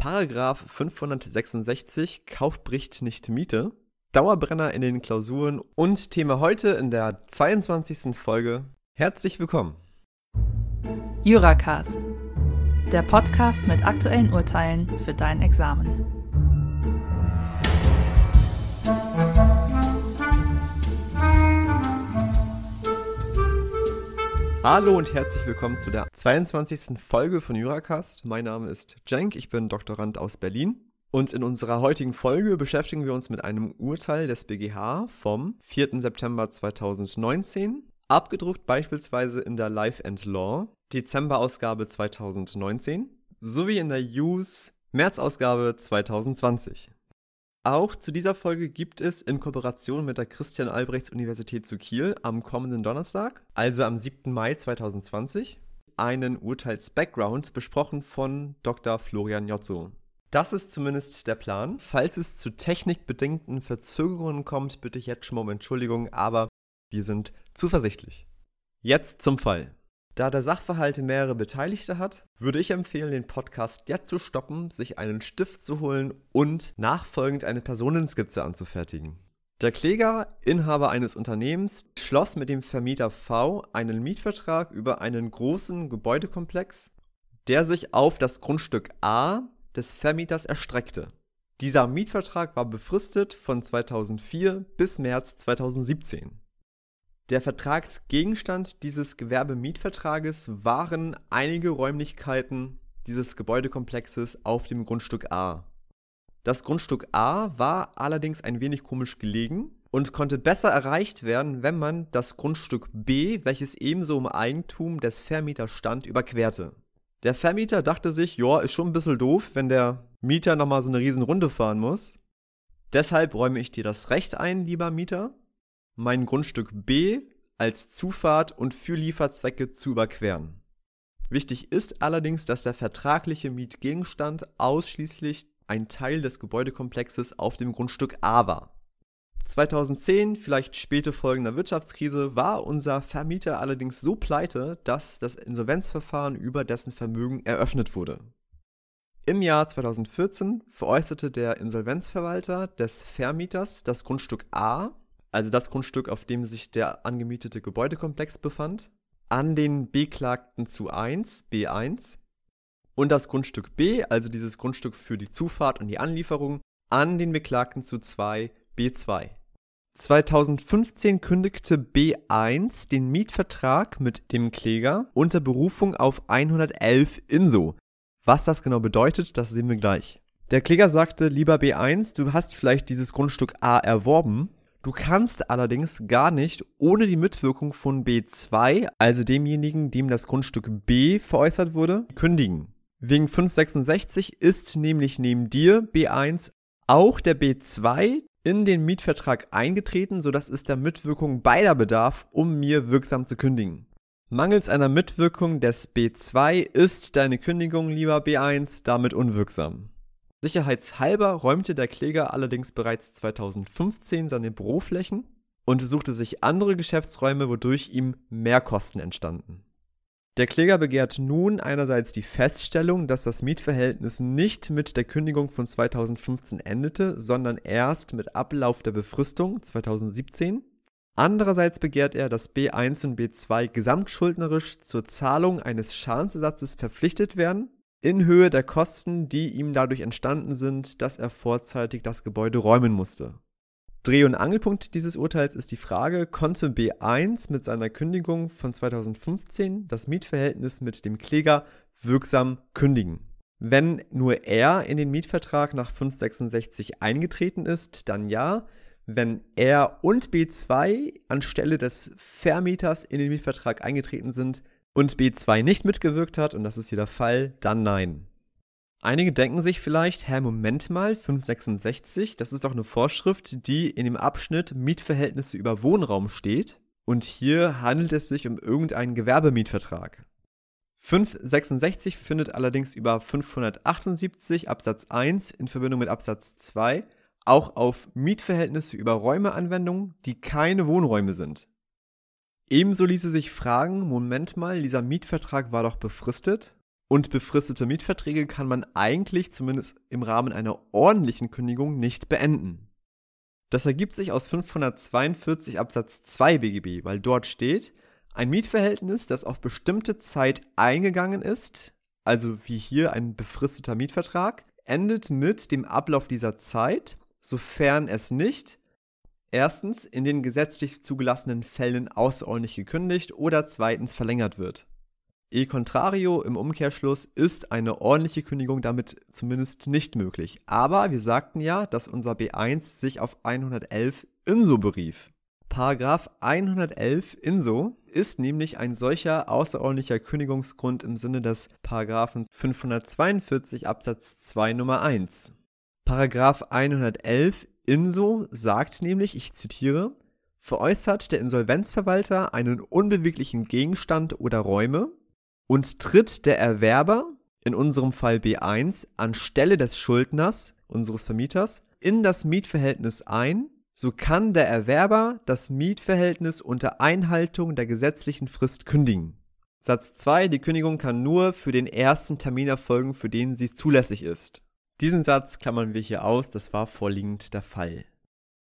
Paragraph 566, Kauf bricht nicht Miete, Dauerbrenner in den Klausuren und Thema heute in der 22. Folge. Herzlich willkommen. JuraCast, der Podcast mit aktuellen Urteilen für dein Examen. Hallo und herzlich willkommen zu der 22. Folge von JuraCast. Mein Name ist Cenk, ich bin Doktorand aus Berlin. Und in unserer heutigen Folge beschäftigen wir uns mit einem Urteil des BGH vom 4. September 2019, abgedruckt beispielsweise in der Life and Law, Dezemberausgabe 2019, sowie in der JUS Märzausgabe 2020. Auch zu dieser Folge gibt es in Kooperation mit der Christian-Albrechts-Universität zu Kiel am kommenden Donnerstag, also am 7. Mai 2020, einen Urteils-Background besprochen von Dr. Florian Jotzo. Das ist zumindest der Plan. Falls es zu technikbedingten Verzögerungen kommt, bitte ich jetzt schon um Entschuldigung, aber wir sind zuversichtlich. Jetzt zum Fall. Da der Sachverhalt mehrere Beteiligte hat, würde ich empfehlen, den Podcast jetzt zu stoppen, sich einen Stift zu holen und nachfolgend eine Personenskizze anzufertigen. Der Kläger, Inhaber eines Unternehmens, schloss mit dem Vermieter V einen Mietvertrag über einen großen Gebäudekomplex, der sich auf das Grundstück A des Vermieters erstreckte. Dieser Mietvertrag war befristet von 2004 bis März 2017. Der Vertragsgegenstand dieses Gewerbemietvertrages waren einige Räumlichkeiten dieses Gebäudekomplexes auf dem Grundstück A. Das Grundstück A war allerdings ein wenig komisch gelegen und konnte besser erreicht werden, wenn man das Grundstück B, welches ebenso im Eigentum des Vermieters stand, überquerte. Der Vermieter dachte sich, ja, ist schon ein bisschen doof, wenn der Mieter nochmal so eine Riesenrunde fahren muss. Deshalb räume ich dir das Recht ein, lieber Mieter, mein Grundstück B als Zufahrt und für Lieferzwecke zu überqueren. Wichtig ist allerdings, dass der vertragliche Mietgegenstand ausschließlich ein Teil des Gebäudekomplexes auf dem Grundstück A war. 2010, vielleicht späte Folgen der Wirtschaftskrise, war unser Vermieter allerdings so pleite, dass das Insolvenzverfahren über dessen Vermögen eröffnet wurde. Im Jahr 2014 veräußerte der Insolvenzverwalter des Vermieters das Grundstück A, also das Grundstück, auf dem sich der angemietete Gebäudekomplex befand, an den Beklagten zu 1, B1, und das Grundstück B, also dieses Grundstück für die Zufahrt und die Anlieferung, an den Beklagten zu 2, B2. 2015 kündigte B1 den Mietvertrag mit dem Kläger unter Berufung auf 111 INSO. Was das genau bedeutet, das sehen wir gleich. Der Kläger sagte, lieber B1, du hast vielleicht dieses Grundstück A erworben, du kannst allerdings gar nicht ohne die Mitwirkung von B2, also demjenigen, dem das Grundstück B veräußert wurde, kündigen. Wegen 566 ist nämlich neben dir, B1, auch der B2 in den Mietvertrag eingetreten, sodass es der Mitwirkung beider bedarf, um mir wirksam zu kündigen. Mangels einer Mitwirkung des B2 ist deine Kündigung, lieber B1, damit unwirksam. Sicherheitshalber räumte der Kläger allerdings bereits 2015 seine Büroflächen und suchte sich andere Geschäftsräume, wodurch ihm Mehrkosten entstanden. Der Kläger begehrt nun einerseits die Feststellung, dass das Mietverhältnis nicht mit der Kündigung von 2015 endete, sondern erst mit Ablauf der Befristung 2017. Andererseits begehrt er, dass B1 und B2 gesamtschuldnerisch zur Zahlung eines Schadensersatzes verpflichtet werden, in Höhe der Kosten, die ihm dadurch entstanden sind, dass er vorzeitig das Gebäude räumen musste. Dreh- und Angelpunkt dieses Urteils ist die Frage, konnte B1 mit seiner Kündigung von 2015 das Mietverhältnis mit dem Kläger wirksam kündigen? Wenn nur er in den Mietvertrag nach 566 eingetreten ist, dann ja. Wenn er und B2 anstelle des Vermieters in den Mietvertrag eingetreten sind, und B2 nicht mitgewirkt hat, und das ist hier der Fall, dann nein. Einige denken sich vielleicht, Moment mal, 566, das ist doch eine Vorschrift, die in dem Abschnitt Mietverhältnisse über Wohnraum steht, und hier handelt es sich um irgendeinen Gewerbemietvertrag. 566 findet allerdings über 578 Absatz 1 in Verbindung mit Absatz 2 auch auf Mietverhältnisse über Räume Anwendung, die keine Wohnräume sind. Ebenso ließe sich fragen, Moment mal, dieser Mietvertrag war doch befristet Und befristete Mietverträge kann man eigentlich zumindest im Rahmen einer ordentlichen Kündigung nicht beenden. Das ergibt sich aus 542 Absatz 2 BGB, weil dort steht, ein Mietverhältnis, das auf bestimmte Zeit eingegangen ist, also wie hier ein befristeter Mietvertrag, endet mit dem Ablauf dieser Zeit, sofern es nicht erstens in den gesetzlich zugelassenen Fällen außerordentlich gekündigt oder zweitens verlängert wird. E contrario im Umkehrschluss ist eine ordentliche Kündigung damit zumindest nicht möglich. Aber wir sagten ja, dass unser B1 sich auf 111 INSO berief. Paragraph 111 INSO ist nämlich ein solcher außerordentlicher Kündigungsgrund im Sinne des Paragraphen 542 Absatz 2 Nummer 1. Paragraph 111 INSO sagt nämlich, ich zitiere, veräußert der Insolvenzverwalter einen unbeweglichen Gegenstand oder Räume, und tritt der Erwerber, in unserem Fall B1, anstelle des Schuldners, unseres Vermieters, in das Mietverhältnis ein, so kann der Erwerber das Mietverhältnis unter Einhaltung der gesetzlichen Frist kündigen. Satz 2. Die Kündigung kann nur für den ersten Termin erfolgen, für den sie zulässig ist. Diesen Satz klammern wir hier aus, das war vorliegend der Fall.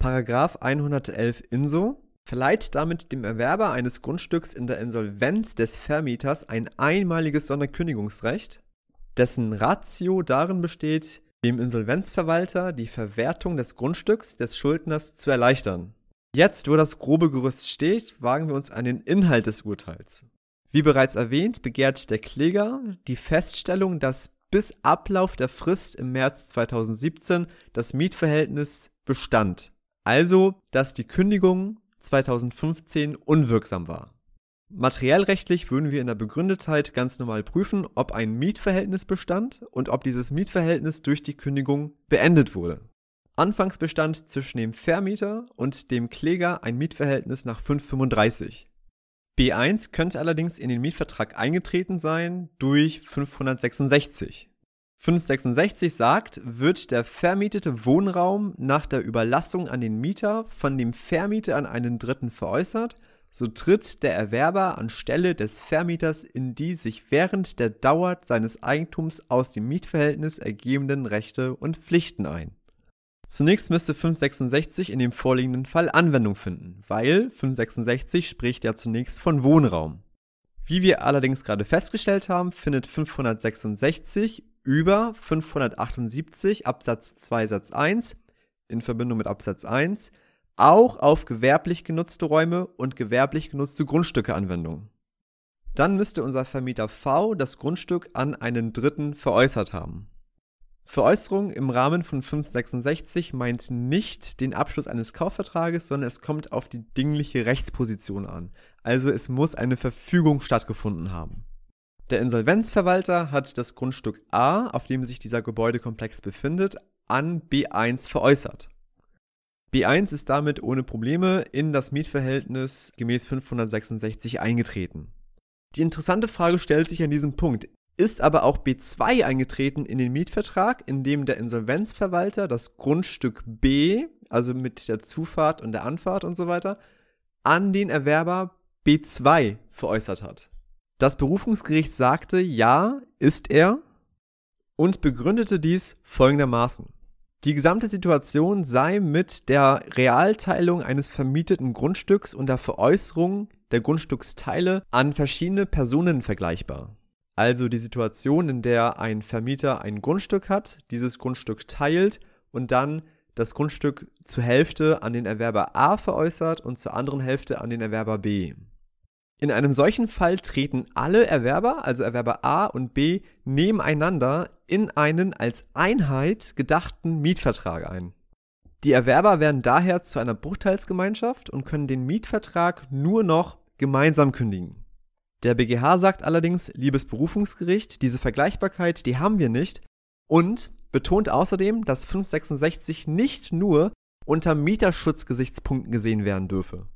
Paragraph 111 INSO verleiht damit dem Erwerber eines Grundstücks in der Insolvenz des Vermieters ein einmaliges Sonderkündigungsrecht, dessen Ratio darin besteht, dem Insolvenzverwalter die Verwertung des Grundstücks des Schuldners zu erleichtern. Jetzt, wo das grobe Gerüst steht, wagen wir uns an den Inhalt des Urteils. Wie bereits erwähnt, begehrt der Kläger die Feststellung, dass bis Ablauf der Frist im März 2017 das Mietverhältnis bestand, also dass die Kündigung 2015 unwirksam war. Materiellrechtlich würden wir in der Begründetheit ganz normal prüfen, ob ein Mietverhältnis bestand und ob dieses Mietverhältnis durch die Kündigung beendet wurde. Anfangs bestand zwischen dem Vermieter und dem Kläger ein Mietverhältnis nach 535. B1 könnte allerdings in den Mietvertrag eingetreten sein durch 566. 566 sagt, wird der vermietete Wohnraum nach der Überlassung an den Mieter von dem Vermieter an einen Dritten veräußert, so tritt der Erwerber anstelle des Vermieters in die sich während der Dauer seines Eigentums aus dem Mietverhältnis ergebenden Rechte und Pflichten ein. Zunächst müsste 566 in dem vorliegenden Fall Anwendung finden, weil 566 spricht ja zunächst von Wohnraum. Wie wir allerdings gerade festgestellt haben, findet 566 über 578 Absatz 2 Satz 1 in Verbindung mit Absatz 1 auch auf gewerblich genutzte Räume und gewerblich genutzte Grundstücke Anwendung. Dann müsste unser Vermieter V das Grundstück an einen Dritten veräußert haben. Veräußerung im Rahmen von 566 meint nicht den Abschluss eines Kaufvertrages, sondern es kommt auf die dingliche Rechtsposition an. Also es muss eine Verfügung stattgefunden haben. Der Insolvenzverwalter hat das Grundstück A, auf dem sich dieser Gebäudekomplex befindet, an B1 veräußert. B1 ist damit ohne Probleme in das Mietverhältnis gemäß 566 eingetreten. Die interessante Frage stellt sich an diesem Punkt. Ist aber auch B2 eingetreten in den Mietvertrag, in dem der Insolvenzverwalter das Grundstück B, also mit der Zufahrt und der Anfahrt und so weiter, an den Erwerber B2 veräußert hat? Das Berufungsgericht sagte, ja, ist er, und begründete dies folgendermaßen. Die gesamte Situation sei mit der Realteilung eines vermieteten Grundstücks und der Veräußerung der Grundstücksteile an verschiedene Personen vergleichbar. Also die Situation, in der ein Vermieter ein Grundstück hat, dieses Grundstück teilt und dann das Grundstück zur Hälfte an den Erwerber A veräußert und zur anderen Hälfte an den Erwerber B. In einem solchen Fall treten alle Erwerber, also Erwerber A und B, nebeneinander in einen als Einheit gedachten Mietvertrag ein. Die Erwerber werden daher zu einer Bruchteilsgemeinschaft und können den Mietvertrag nur noch gemeinsam kündigen. Der BGH sagt allerdings, liebes Berufungsgericht, diese Vergleichbarkeit, die haben wir nicht, und betont außerdem, dass 566 nicht nur unter Mieterschutzgesichtspunkten gesehen werden dürfe.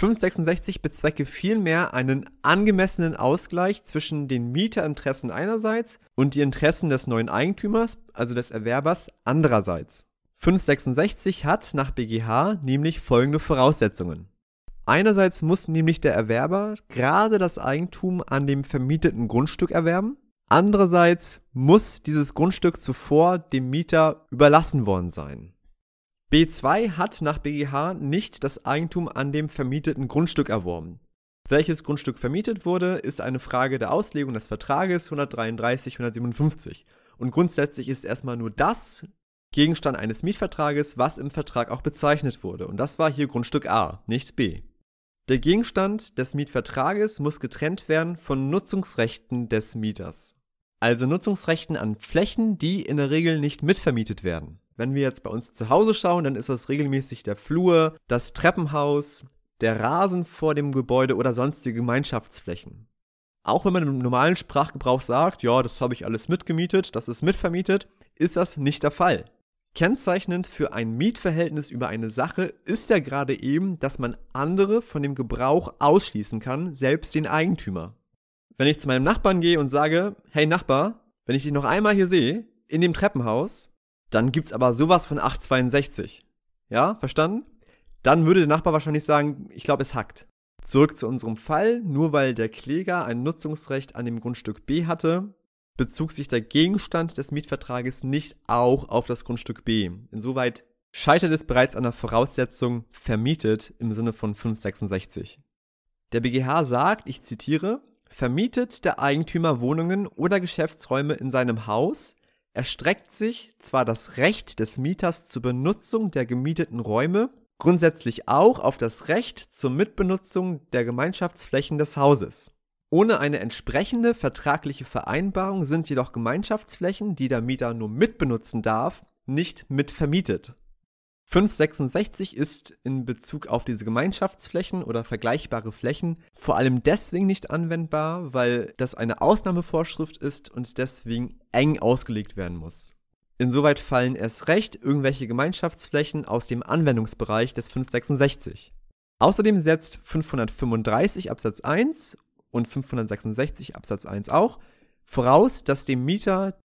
566 bezwecke vielmehr einen angemessenen Ausgleich zwischen den Mieterinteressen einerseits und die Interessen des neuen Eigentümers, also des Erwerbers, andererseits. 566 hat nach BGH nämlich folgende Voraussetzungen. Einerseits muss nämlich der Erwerber gerade das Eigentum an dem vermieteten Grundstück erwerben, Andererseits muss dieses Grundstück zuvor dem Mieter überlassen worden sein. B2 hat nach BGH nicht das Eigentum an dem vermieteten Grundstück erworben. Welches Grundstück vermietet wurde, ist eine Frage der Auslegung des Vertrages 133, 157. Und grundsätzlich ist erstmal nur das Gegenstand eines Mietvertrages, was im Vertrag auch bezeichnet wurde. Und das war hier Grundstück A, nicht B. Der Gegenstand des Mietvertrages muss getrennt werden von Nutzungsrechten des Mieters. Also Nutzungsrechten an Flächen, die in der Regel nicht mitvermietet werden. Wenn wir jetzt bei uns zu Hause schauen, dann ist das regelmäßig der Flur, das Treppenhaus, der Rasen vor dem Gebäude oder sonstige Gemeinschaftsflächen. Auch wenn man im normalen Sprachgebrauch sagt, ja, das habe ich alles mitgemietet, das ist mitvermietet, ist das nicht der Fall. Kennzeichnend für ein Mietverhältnis über eine Sache ist ja gerade eben, dass man andere von dem Gebrauch ausschließen kann, selbst den Eigentümer. Wenn ich zu meinem Nachbarn gehe und sage, hey Nachbar, wenn ich dich noch einmal hier sehe, in dem Treppenhaus, dann gibt's aber sowas von 862. Ja, verstanden? Dann würde der Nachbar wahrscheinlich sagen, ich glaube, es hackt. Zurück zu unserem Fall, nur weil der Kläger ein Nutzungsrecht an dem Grundstück B hatte, bezog sich der Gegenstand des Mietvertrages nicht auch auf das Grundstück B. Insoweit scheitert es bereits an der Voraussetzung vermietet im Sinne von 566. Der BGH sagt, ich zitiere, vermietet der Eigentümer Wohnungen oder Geschäftsräume in seinem Haus, erstreckt sich zwar das Recht des Mieters zur Benutzung der gemieteten Räume, grundsätzlich auch auf das Recht zur Mitbenutzung der Gemeinschaftsflächen des Hauses. Ohne eine entsprechende vertragliche Vereinbarung sind jedoch Gemeinschaftsflächen, die der Mieter nur mitbenutzen darf, nicht mitvermietet. 566 ist in Bezug auf diese Gemeinschaftsflächen oder vergleichbare Flächen vor allem deswegen nicht anwendbar, weil das eine Ausnahmevorschrift ist und deswegen eng ausgelegt werden muss. Insoweit fallen erst recht irgendwelche Gemeinschaftsflächen aus dem Anwendungsbereich des 566. Außerdem setzt 535 Absatz 1 und 566 Absatz 1 auch voraus, dass dem Mieter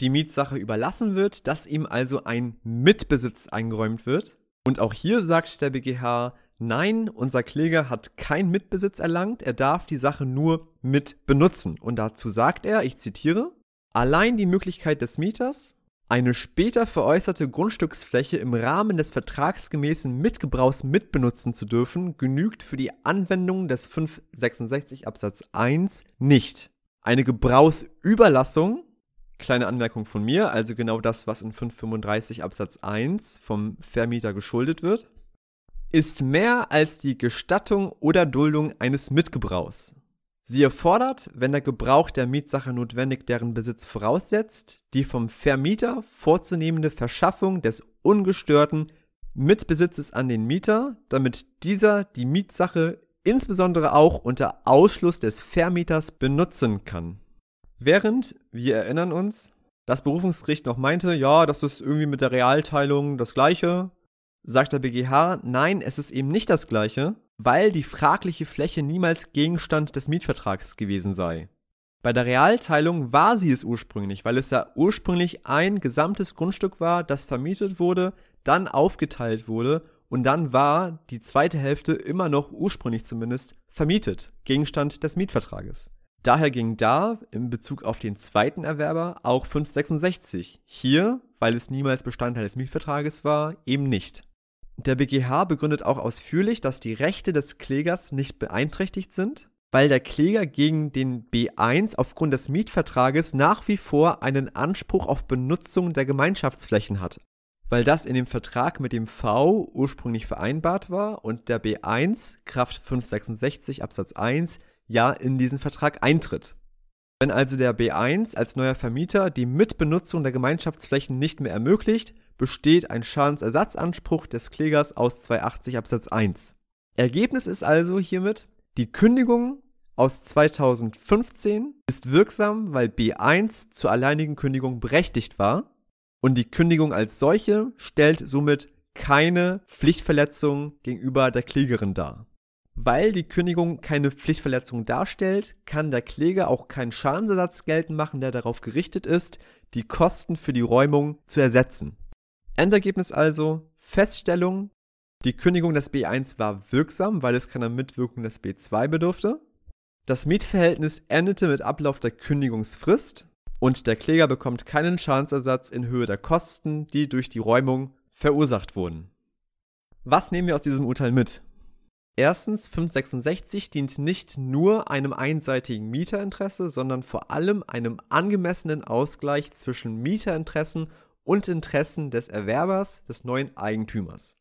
die Mietsache überlassen wird, dass ihm also ein Mitbesitz eingeräumt wird. Und auch hier sagt der BGH, nein, unser Kläger hat keinen Mitbesitz erlangt, er darf die Sache nur mit benutzen. Und dazu sagt er, ich zitiere, allein die Möglichkeit des Mieters, eine später veräußerte Grundstücksfläche im Rahmen des vertragsgemäßen Mitgebrauchs mitbenutzen zu dürfen, genügt für die Anwendung des 566 Absatz 1 nicht. Eine Gebrauchsüberlassung, kleine Anmerkung von mir, also genau das, was in 535 Absatz 1 vom Vermieter geschuldet wird, ist mehr als die Gestattung oder Duldung eines Mitgebrauchs. Sie erfordert, wenn der Gebrauch der Mietsache notwendig deren Besitz voraussetzt, die vom Vermieter vorzunehmende Verschaffung des ungestörten Mitbesitzes an den Mieter, damit dieser die Mietsache insbesondere auch unter Ausschluss des Vermieters benutzen kann. Während, wir erinnern uns, das Berufungsgericht noch meinte, ja, das ist irgendwie mit der Realteilung das Gleiche, sagt der BGH, nein, es ist eben nicht das Gleiche, weil die fragliche Fläche niemals Gegenstand des Mietvertrags gewesen sei. Bei der Realteilung war sie es ursprünglich, weil es ja ursprünglich ein gesamtes Grundstück war, das vermietet wurde, dann aufgeteilt wurde und dann war die zweite Hälfte immer noch ursprünglich zumindest vermietet, Gegenstand des Mietvertrages. Daher ging da in Bezug auf den zweiten Erwerber auch 566, hier, weil es niemals Bestandteil des Mietvertrages war, eben nicht. Der BGH begründet auch ausführlich, dass die Rechte des Klägers nicht beeinträchtigt sind, weil der Kläger gegen den B1 aufgrund des Mietvertrages nach wie vor einen Anspruch auf Benutzung der Gemeinschaftsflächen hat, weil das in dem Vertrag mit dem V ursprünglich vereinbart war und der B1 kraft 566 Absatz 1 ja in diesen Vertrag eintritt. Wenn also der B1 als neuer Vermieter die Mitbenutzung der Gemeinschaftsflächen nicht mehr ermöglicht, besteht ein Schadensersatzanspruch des Klägers aus 280 Absatz 1. Ergebnis ist also hiermit, die Kündigung aus 2015 ist wirksam, weil B1 zur alleinigen Kündigung berechtigt war und die Kündigung als solche stellt somit keine Pflichtverletzung gegenüber der Klägerin dar. Weil die Kündigung keine Pflichtverletzung darstellt, kann der Kläger auch keinen Schadensersatz geltend machen, der darauf gerichtet ist, die Kosten für die Räumung zu ersetzen. Endergebnis also, Feststellung, die Kündigung des B1 war wirksam, weil es keiner Mitwirkung des B2 bedurfte. Das Mietverhältnis endete mit Ablauf der Kündigungsfrist und der Kläger bekommt keinen Schadensersatz in Höhe der Kosten, die durch die Räumung verursacht wurden. Was nehmen wir aus diesem Urteil mit? Erstens, 566 dient nicht nur einem einseitigen Mieterinteresse, sondern vor allem einem angemessenen Ausgleich zwischen Mieterinteressen und Interessen des Erwerbers, des neuen Eigentümers.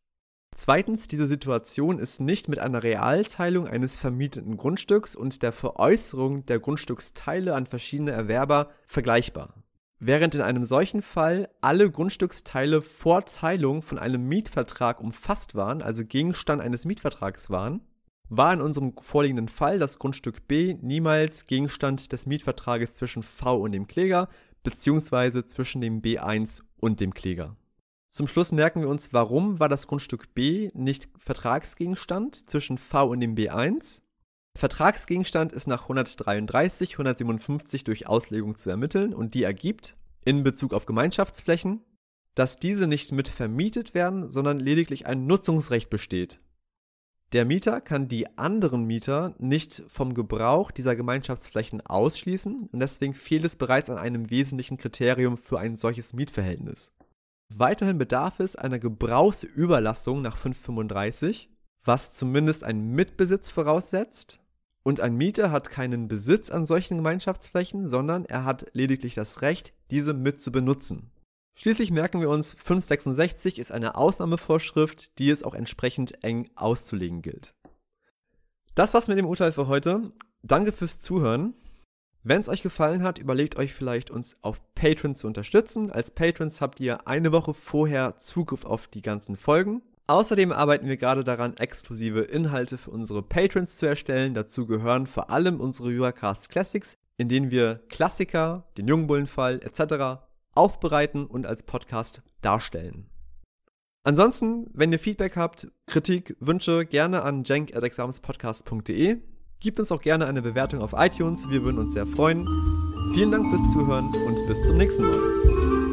Zweitens, diese Situation ist nicht mit einer Realteilung eines vermieteten Grundstücks und der Veräußerung der Grundstücksteile an verschiedene Erwerber vergleichbar. Während in einem solchen Fall alle Grundstücksteile vor Teilung von einem Mietvertrag umfasst waren, also Gegenstand eines Mietvertrags waren, war in unserem vorliegenden Fall das Grundstück B niemals Gegenstand des Mietvertrages zwischen V und dem Kläger bzw. zwischen dem B1 und dem Kläger. Zum Schluss merken wir uns, warum war das Grundstück B nicht Vertragsgegenstand zwischen V und dem B1? Vertragsgegenstand ist nach 133, 157 durch Auslegung zu ermitteln und die ergibt, in Bezug auf Gemeinschaftsflächen, dass diese nicht mit vermietet werden, sondern lediglich ein Nutzungsrecht besteht. Der Mieter kann die anderen Mieter nicht vom Gebrauch dieser Gemeinschaftsflächen ausschließen und deswegen fehlt es bereits an einem wesentlichen Kriterium für ein solches Mietverhältnis. Weiterhin bedarf es einer Gebrauchsüberlassung nach 535, was zumindest einen Mitbesitz voraussetzt. Und ein Mieter hat keinen Besitz an solchen Gemeinschaftsflächen, sondern er hat lediglich das Recht, diese mit zu benutzen. Schließlich merken wir uns, 566 ist eine Ausnahmevorschrift, die es auch entsprechend eng auszulegen gilt. Das war's mit dem Urteil für heute. Danke fürs Zuhören. Wenn es euch gefallen hat, überlegt euch vielleicht, uns auf Patreon zu unterstützen. Als Patrons habt ihr eine Woche vorher Zugriff auf die ganzen Folgen. Außerdem arbeiten wir gerade daran, exklusive Inhalte für unsere Patrons zu erstellen. Dazu gehören vor allem unsere JuraCast Classics, in denen wir Klassiker, den Jungbullenfall etc. aufbereiten und als Podcast darstellen. Ansonsten, wenn ihr Feedback habt, Kritik, Wünsche, gerne an cenk@examenspodcast.de. Gebt uns auch gerne eine Bewertung auf iTunes, wir würden uns sehr freuen. Vielen Dank fürs Zuhören und bis zum nächsten Mal.